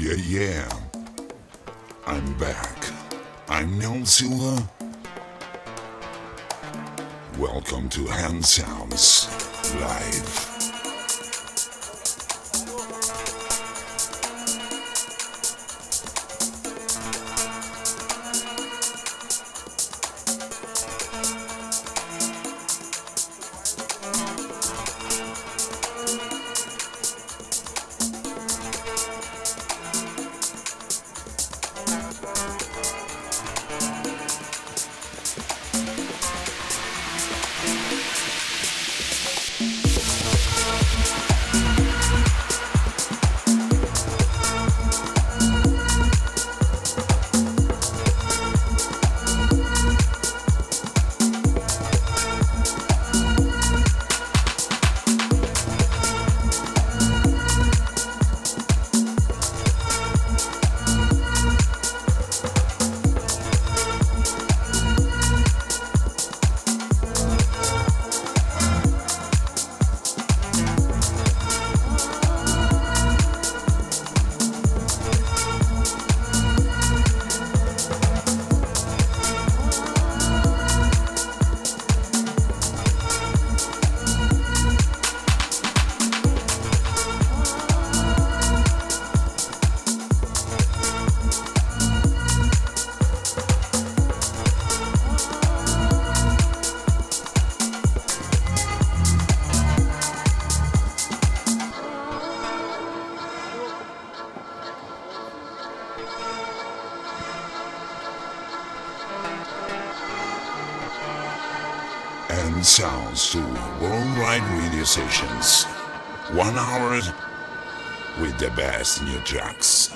Yeah. I'm back. I'm Nelsula. Welcome to Handsounds Live. Sounds to worldwide radio stations. 1 hour with the best new tracks.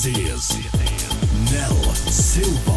This is Nelsula.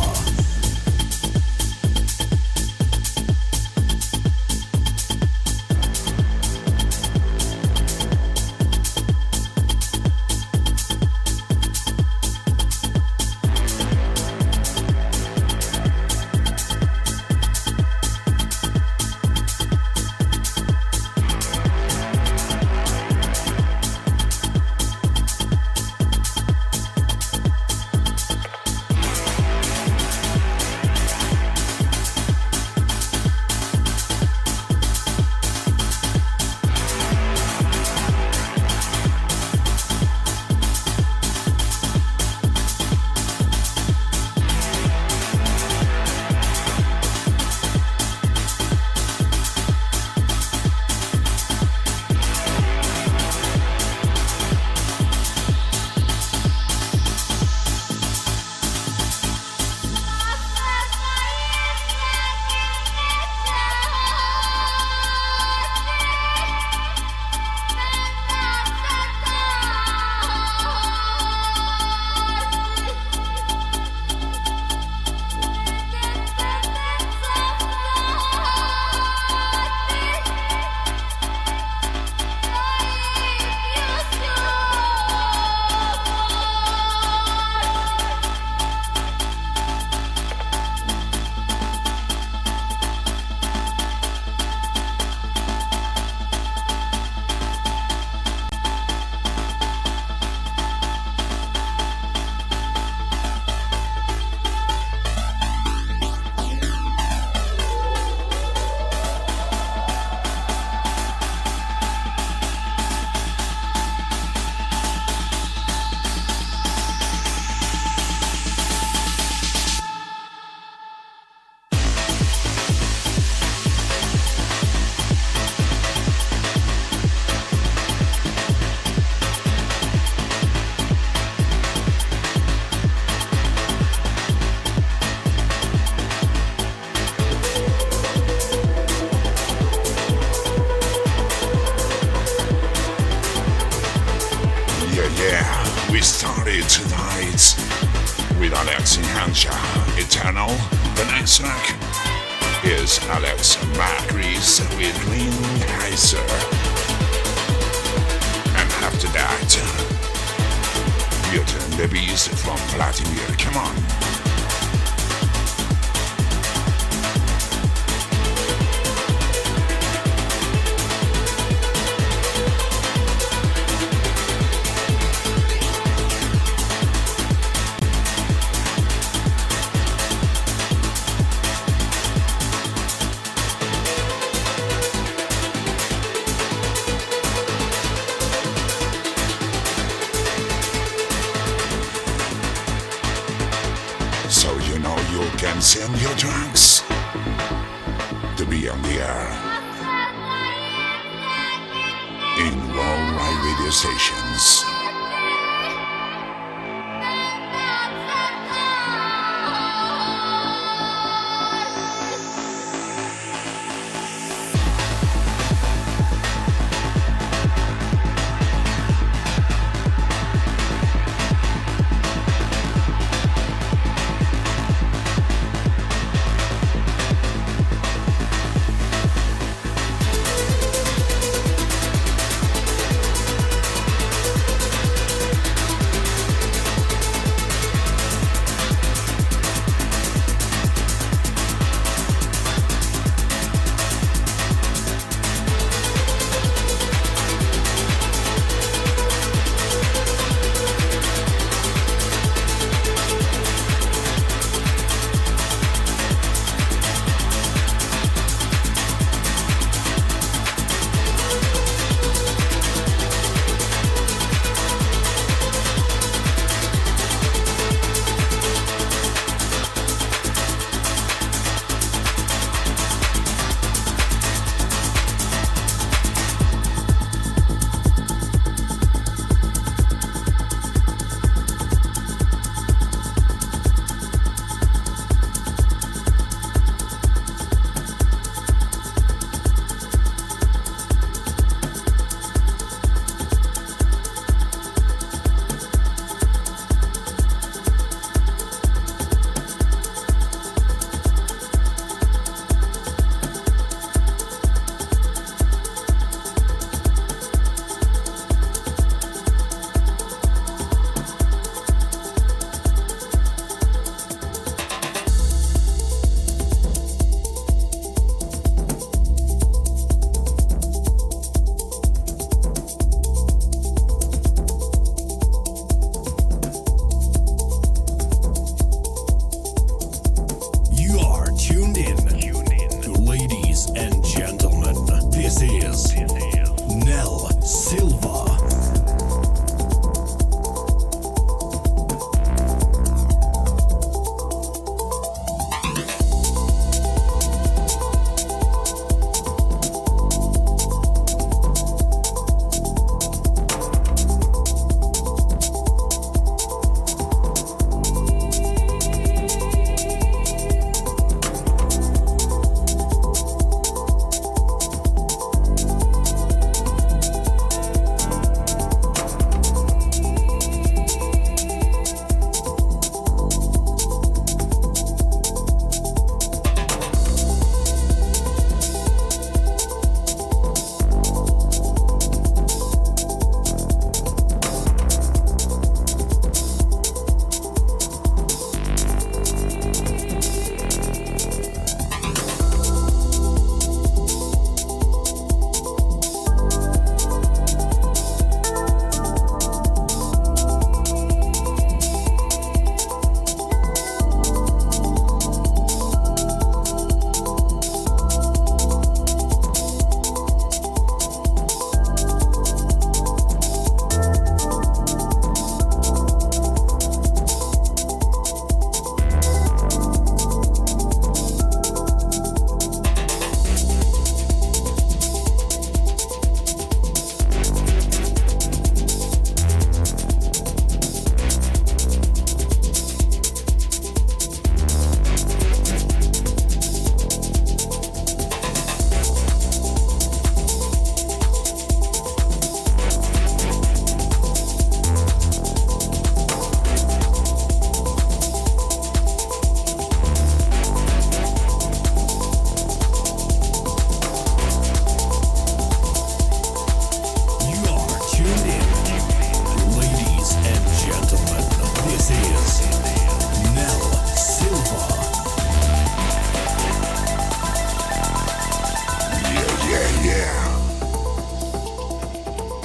Alex Margris with Green Kaiser. And after that, Beaten Babies from Vladimir. Come on.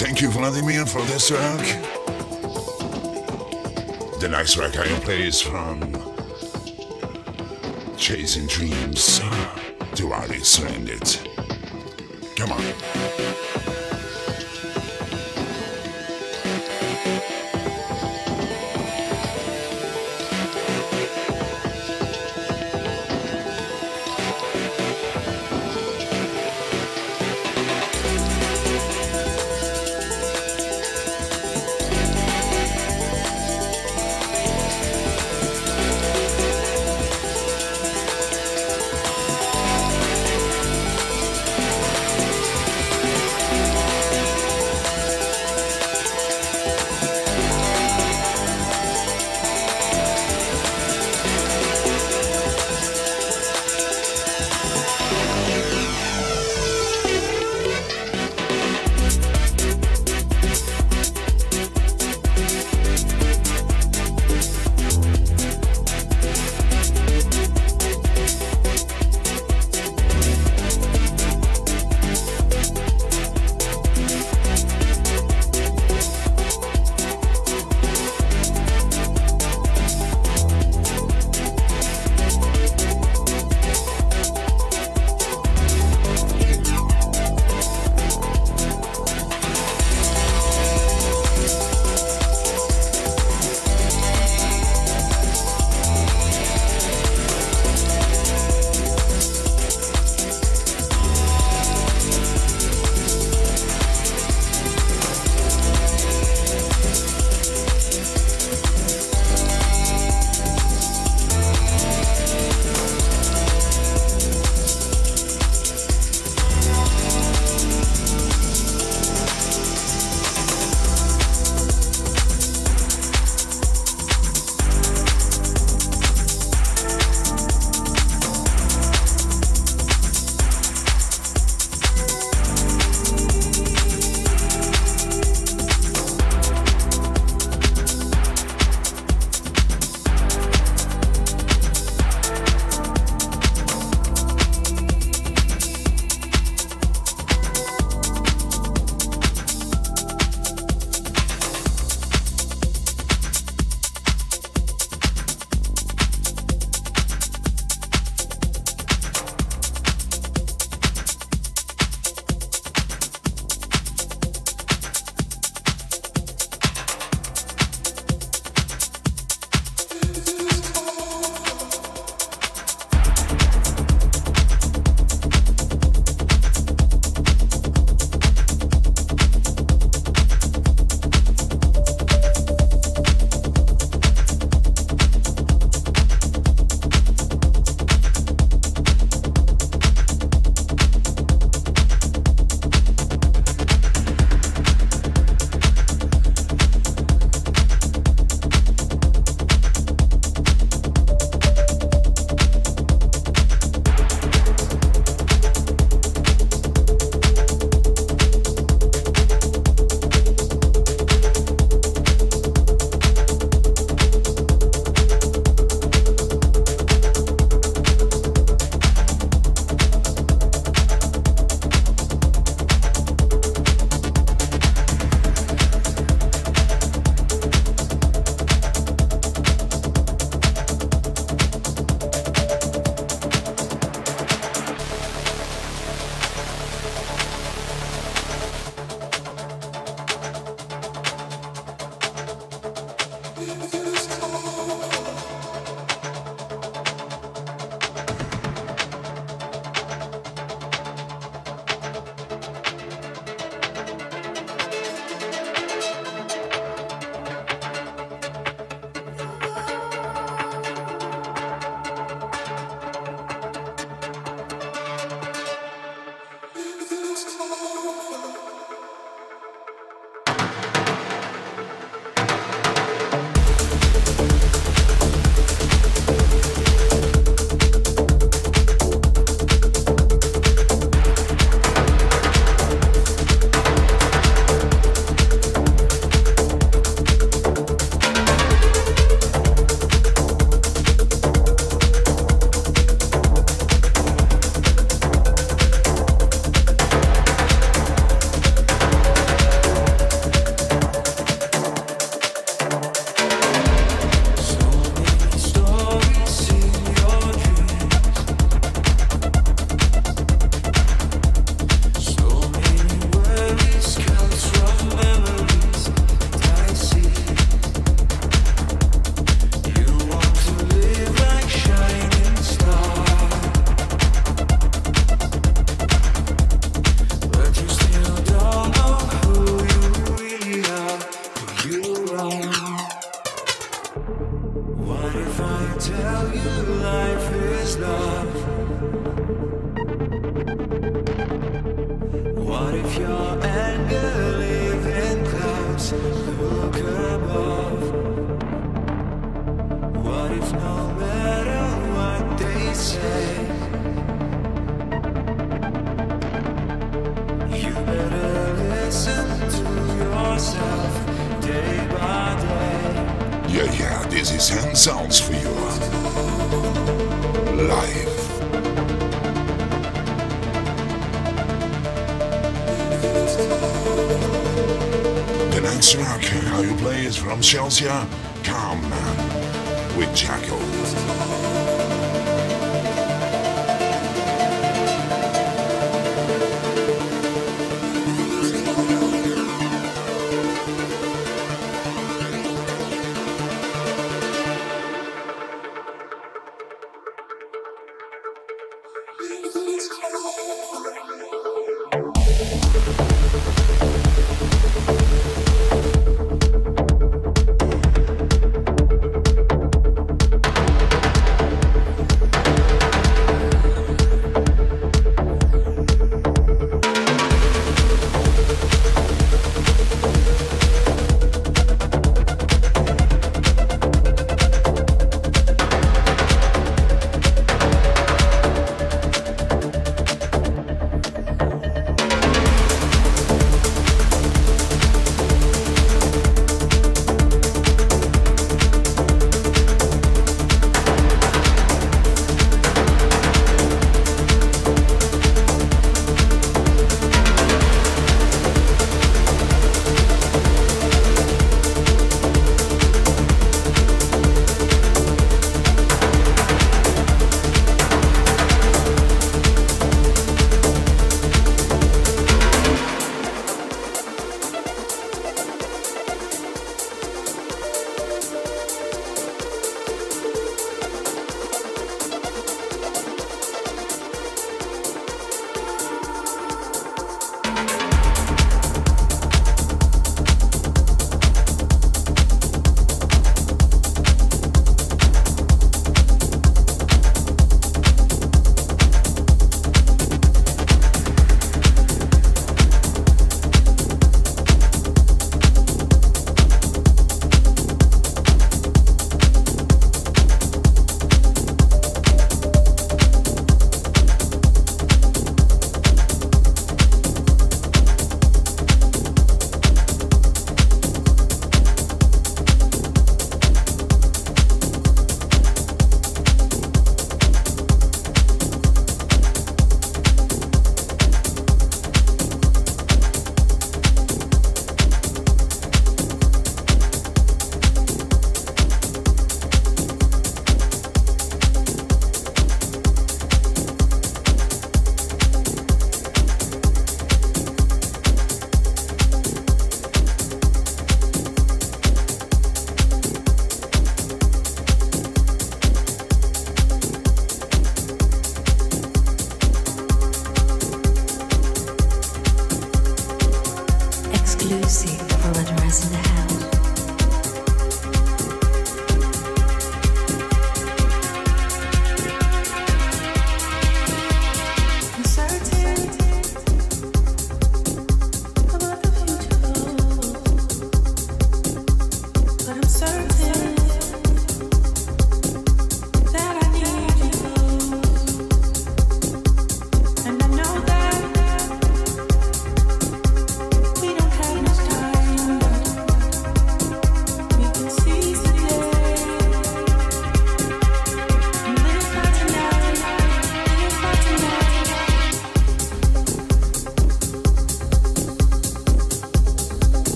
Thank you, Vladimir, for this track. The next track I will play is from Chasing Dreams to Ali Stranded. Come on. What if your anger live in clouds? Look above. What if no matter what they say, you better listen to yourself day by day. Yeah, yeah, this is End Sounds for you. Live. The next track I will play is from Chelsea, Calm with Jackal.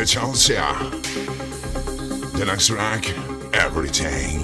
Alexi Hansha. The next track, Everything.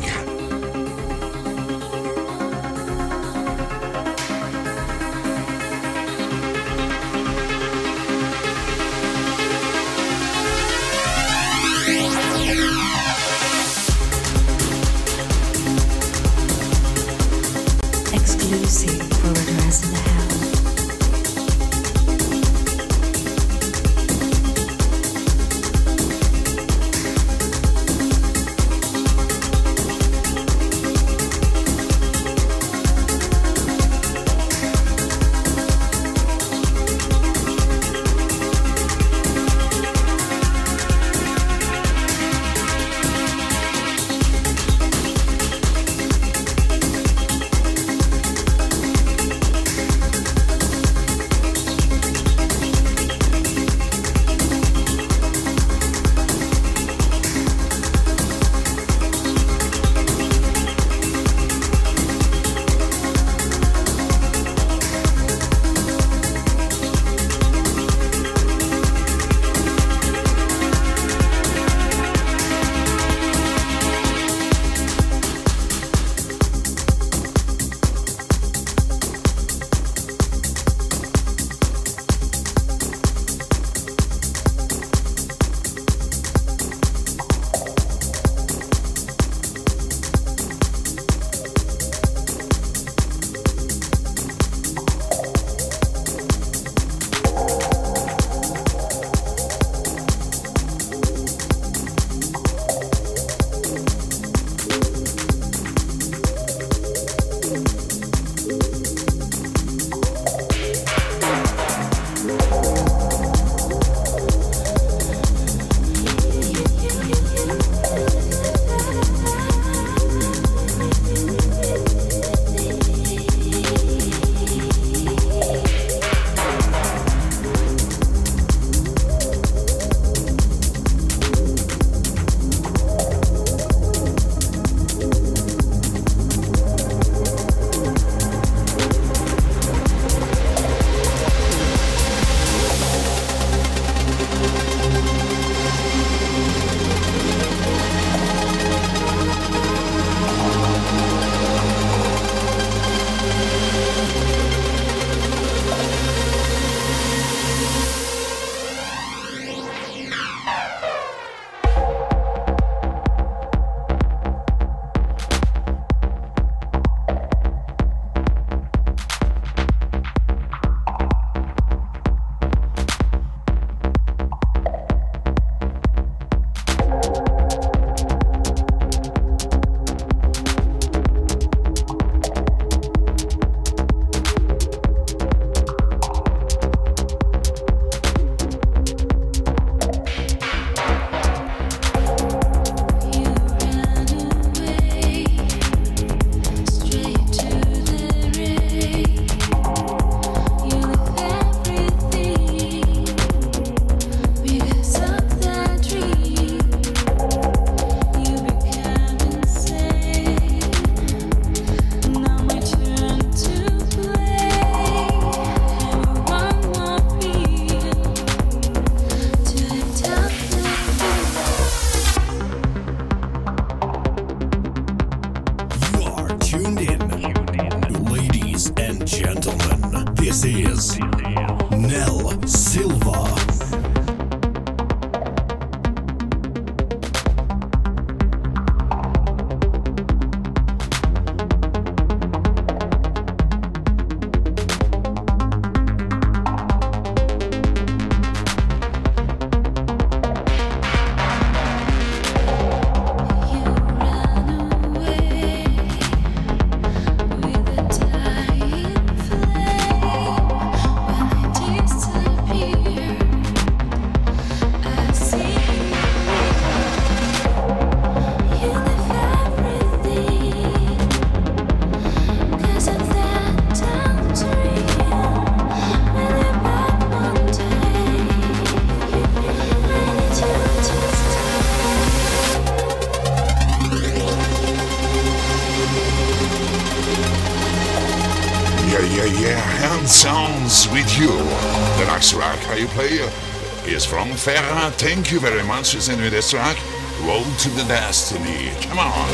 N-Sounds with you. The next track I play is from Ferra. Thank you very much. You sent me this track, Roll to the Destiny. Come on.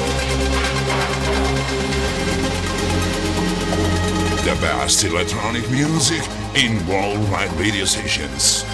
The best electronic music in worldwide radio stations.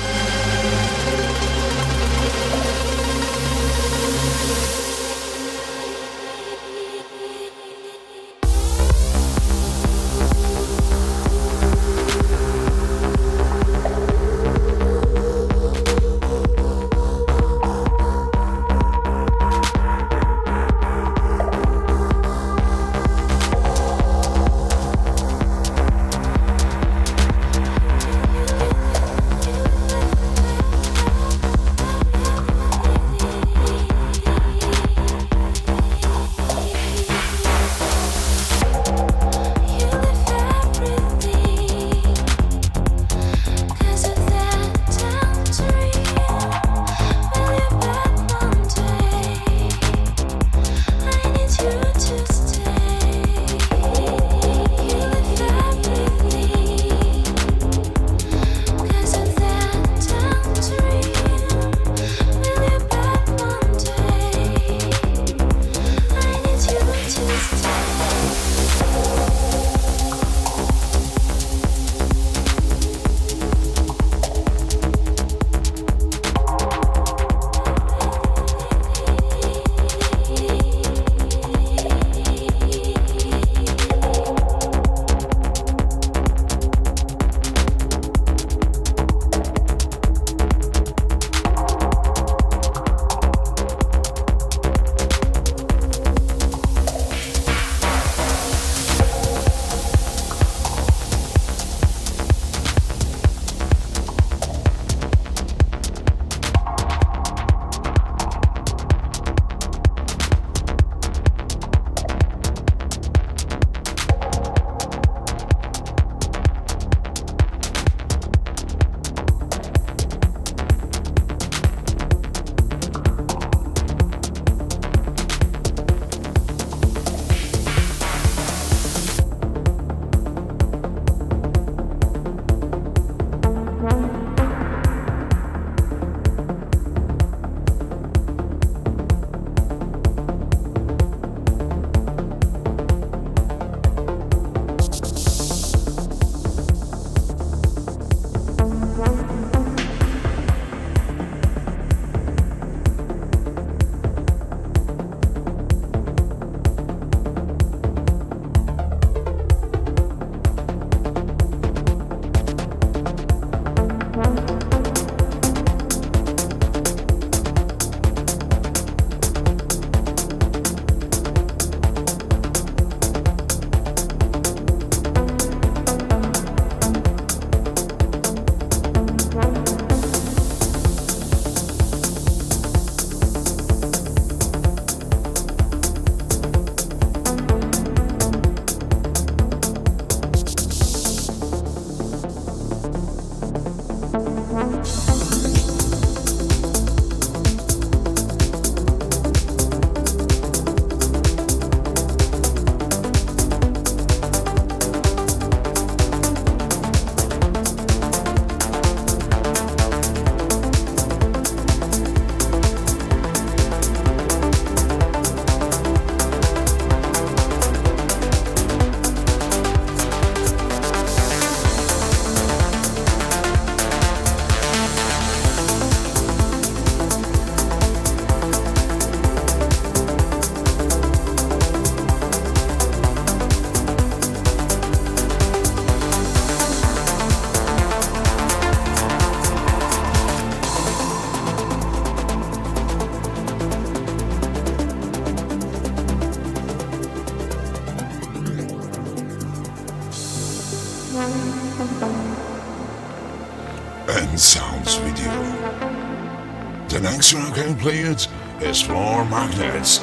Play it is Floor Magnets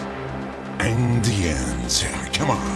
and the End. Yeah, come on.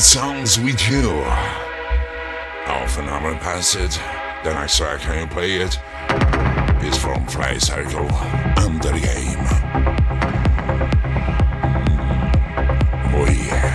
Sounds with you. Half an hour passed, then I saw I can play it. It's from Fly Circle Under Game. Oh yeah.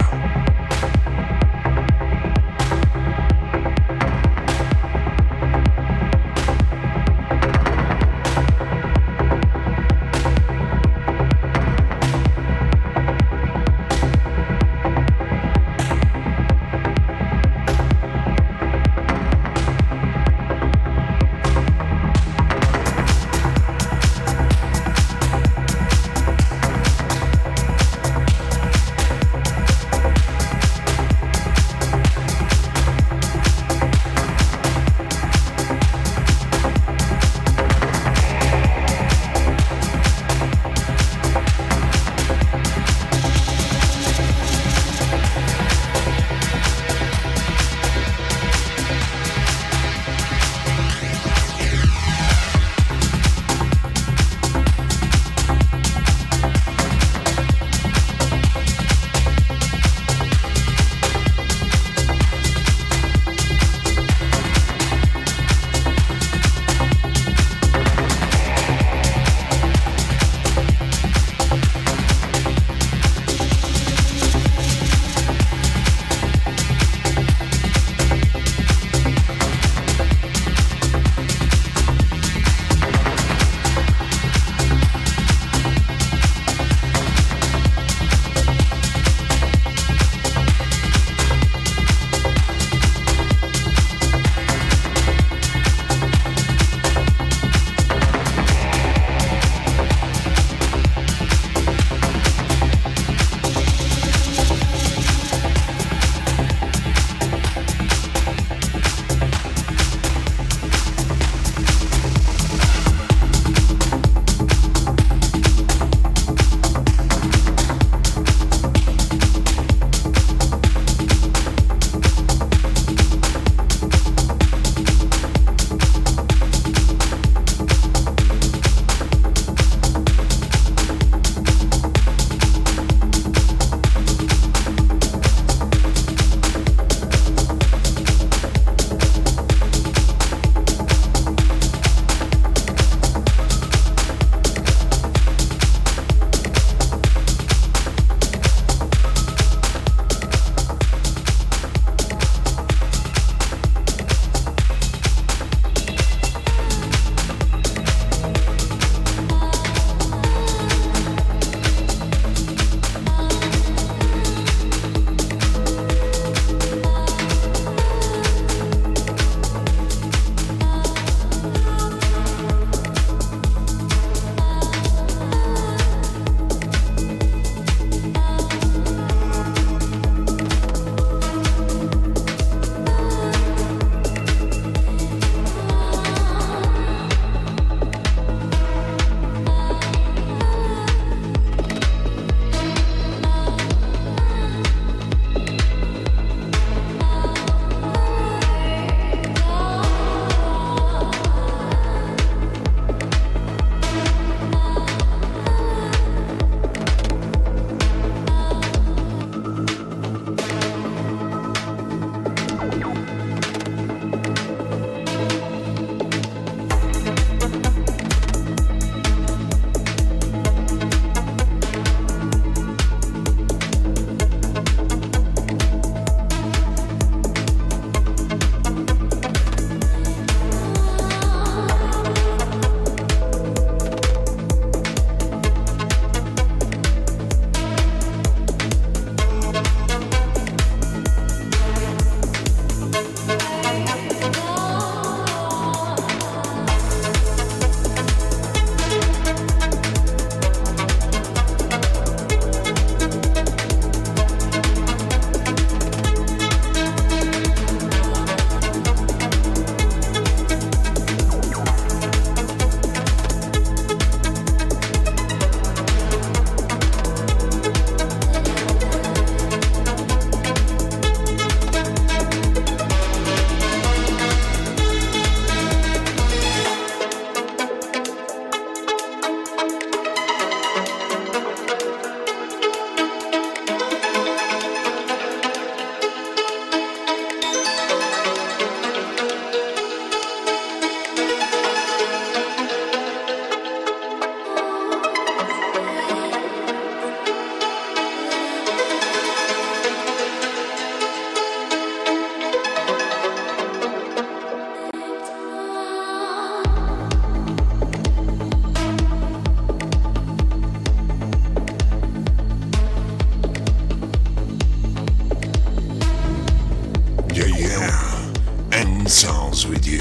N-Sounds with you.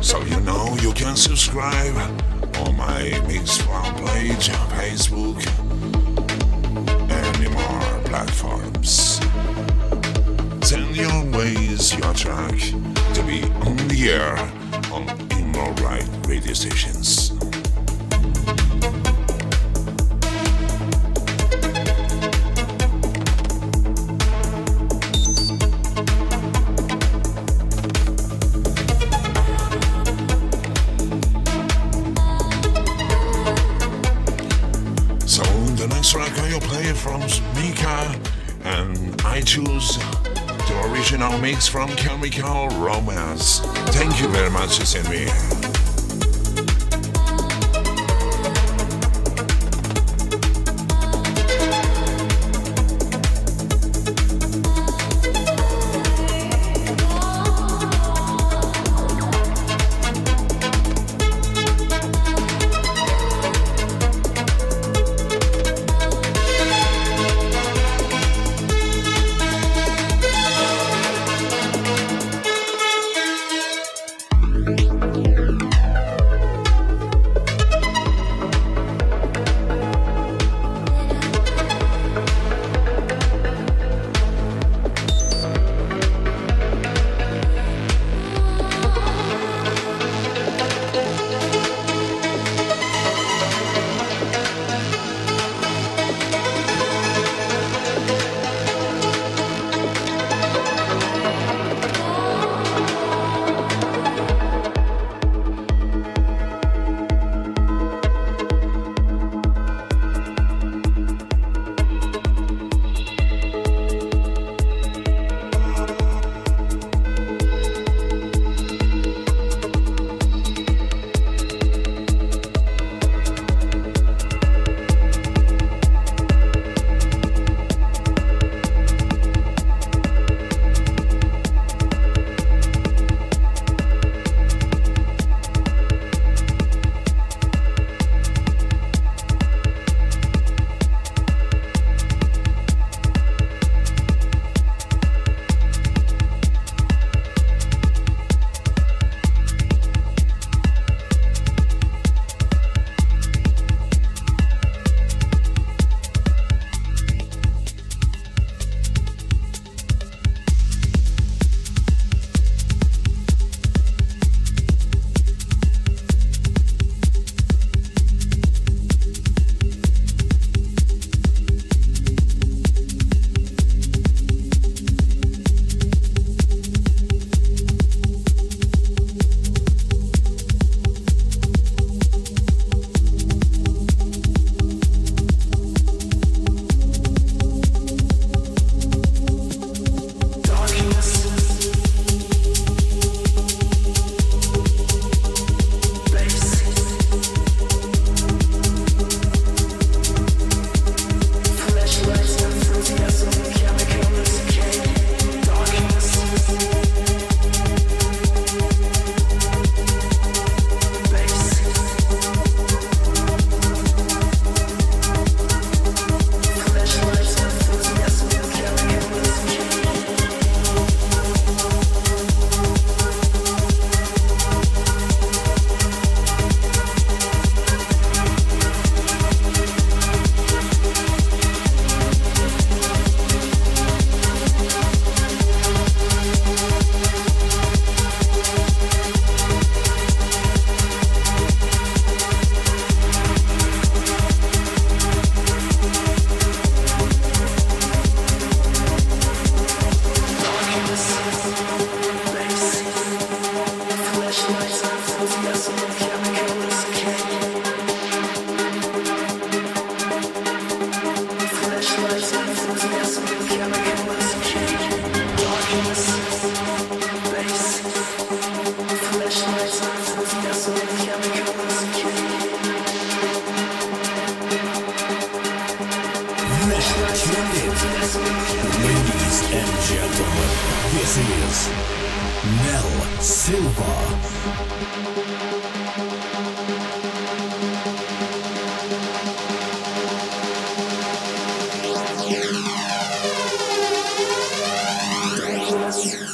So you know you can subscribe on my Mixcloud page, Facebook, and more platforms. Send your ways, your track to be on the air on Emerald Right radio stations. The original mix from Chemical Romance. Thank you very much, Samir.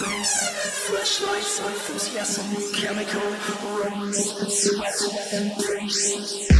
Yes. enthusiasm, chemical romance, sweat and bass.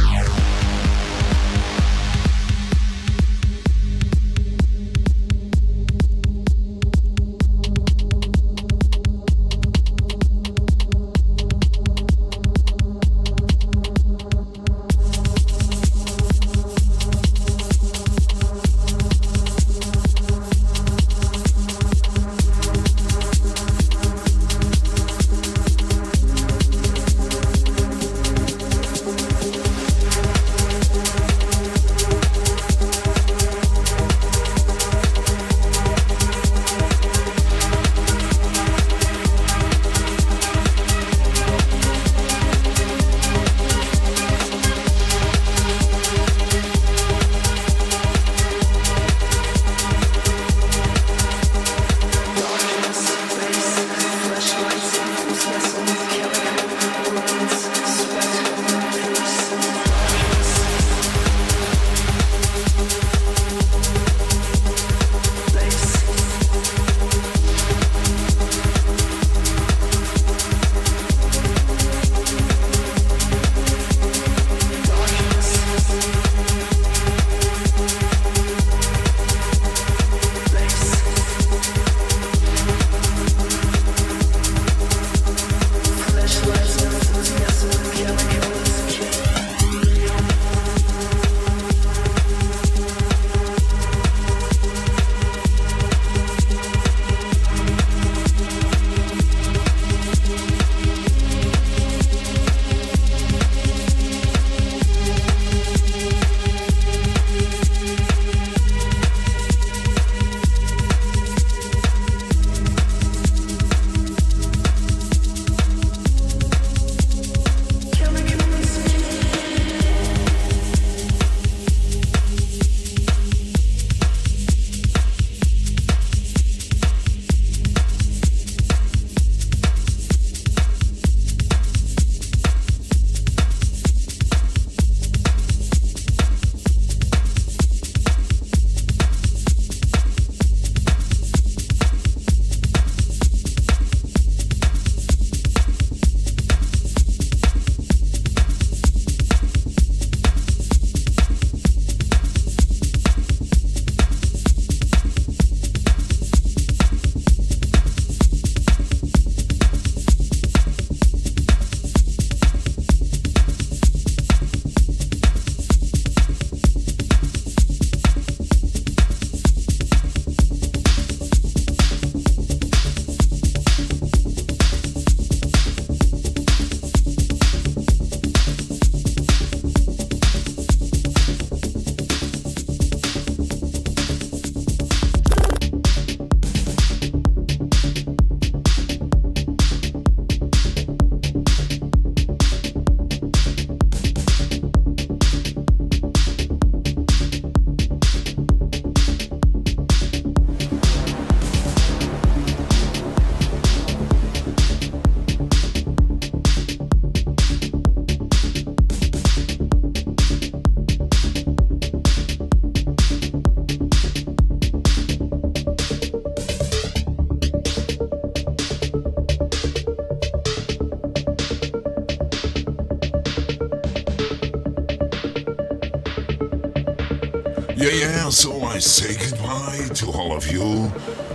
So I say goodbye to all of you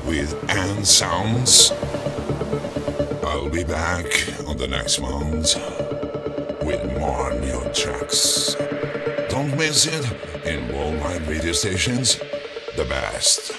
with N-Sounds. I'll be back on the next month with more new tracks. Don't miss it in all my radio stations, the best.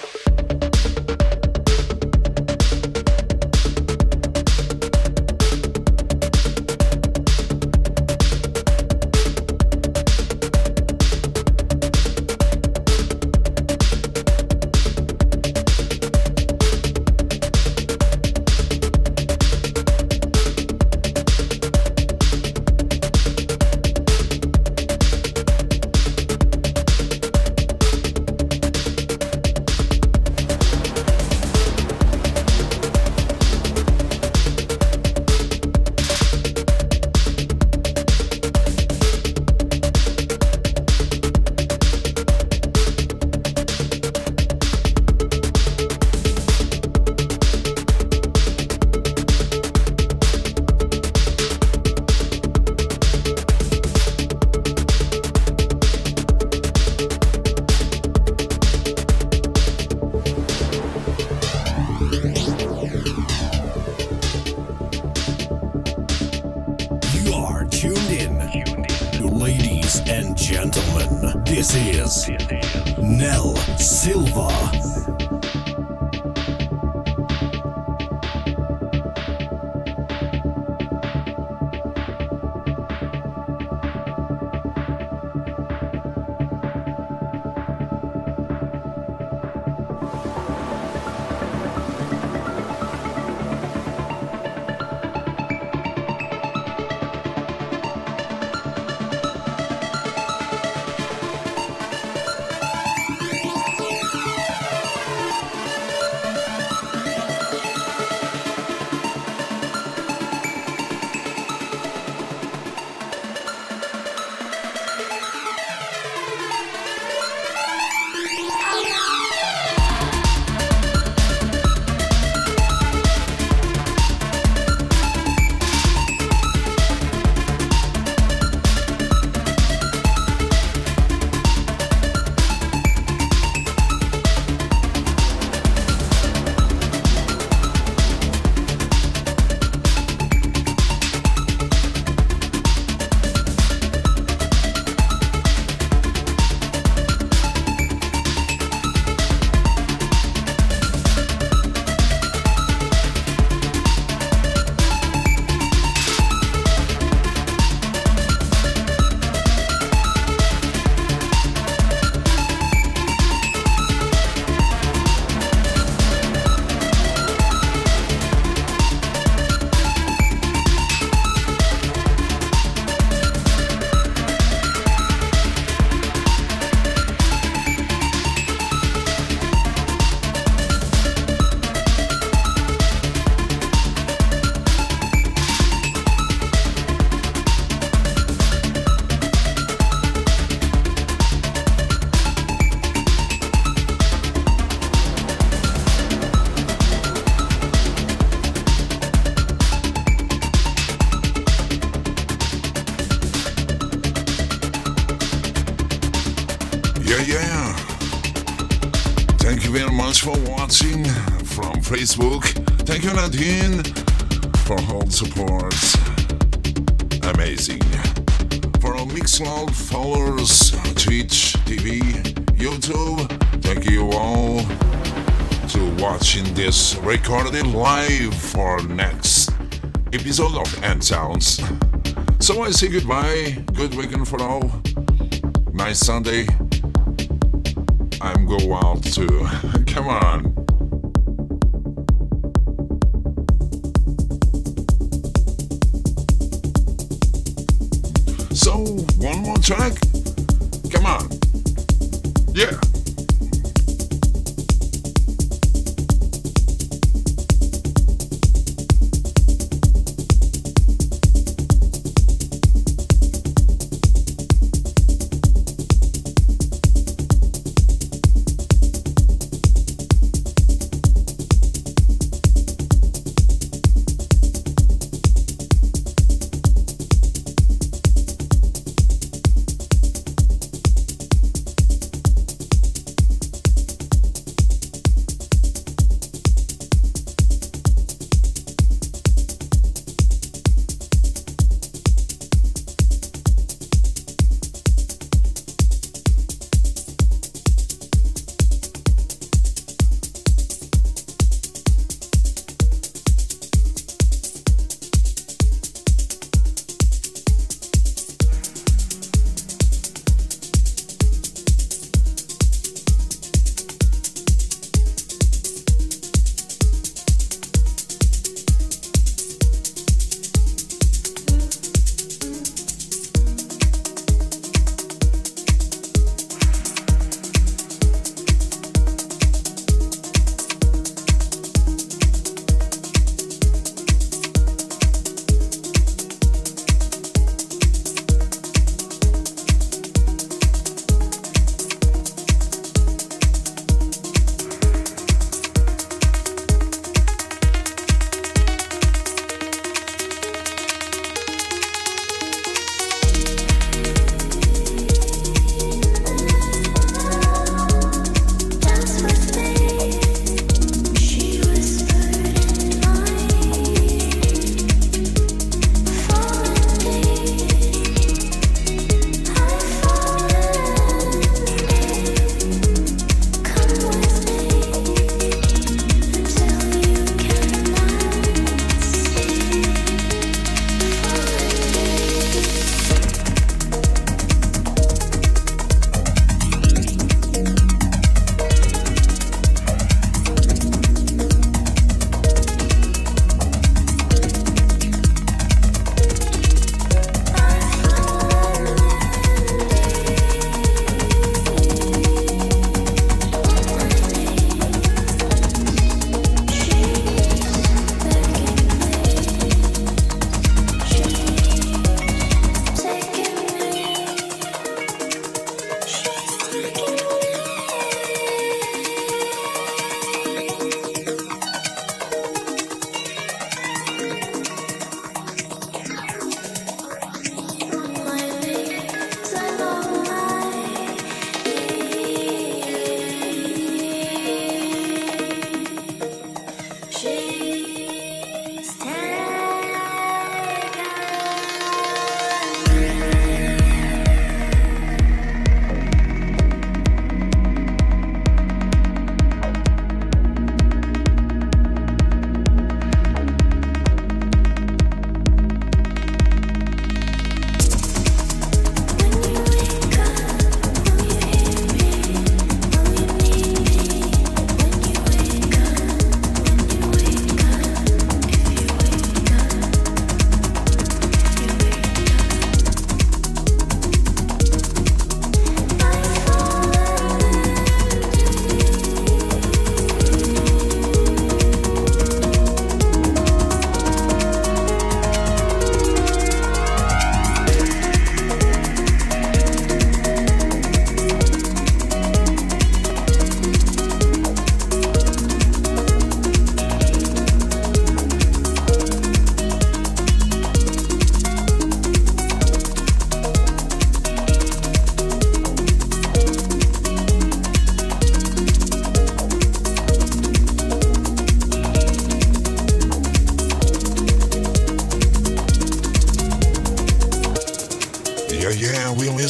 This is Nelsula. Facebook. Thank you, Nadine, for all support. Amazing. For all Mixcloud followers, Twitch, TV, YouTube, thank you all to watching this recorded live for next episode of End Sounds. So I say goodbye. Good weekend for all. Nice Sunday. I'm go out too. Come on. Track? Come on. Yeah.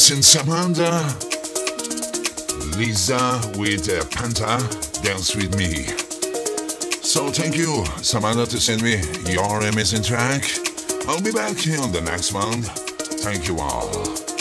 Margris and Samana. Lisa with Panta, Dance With Me. So thank you, Samana, to send me your amazing track. I'll be back here on the next one. Thank you all.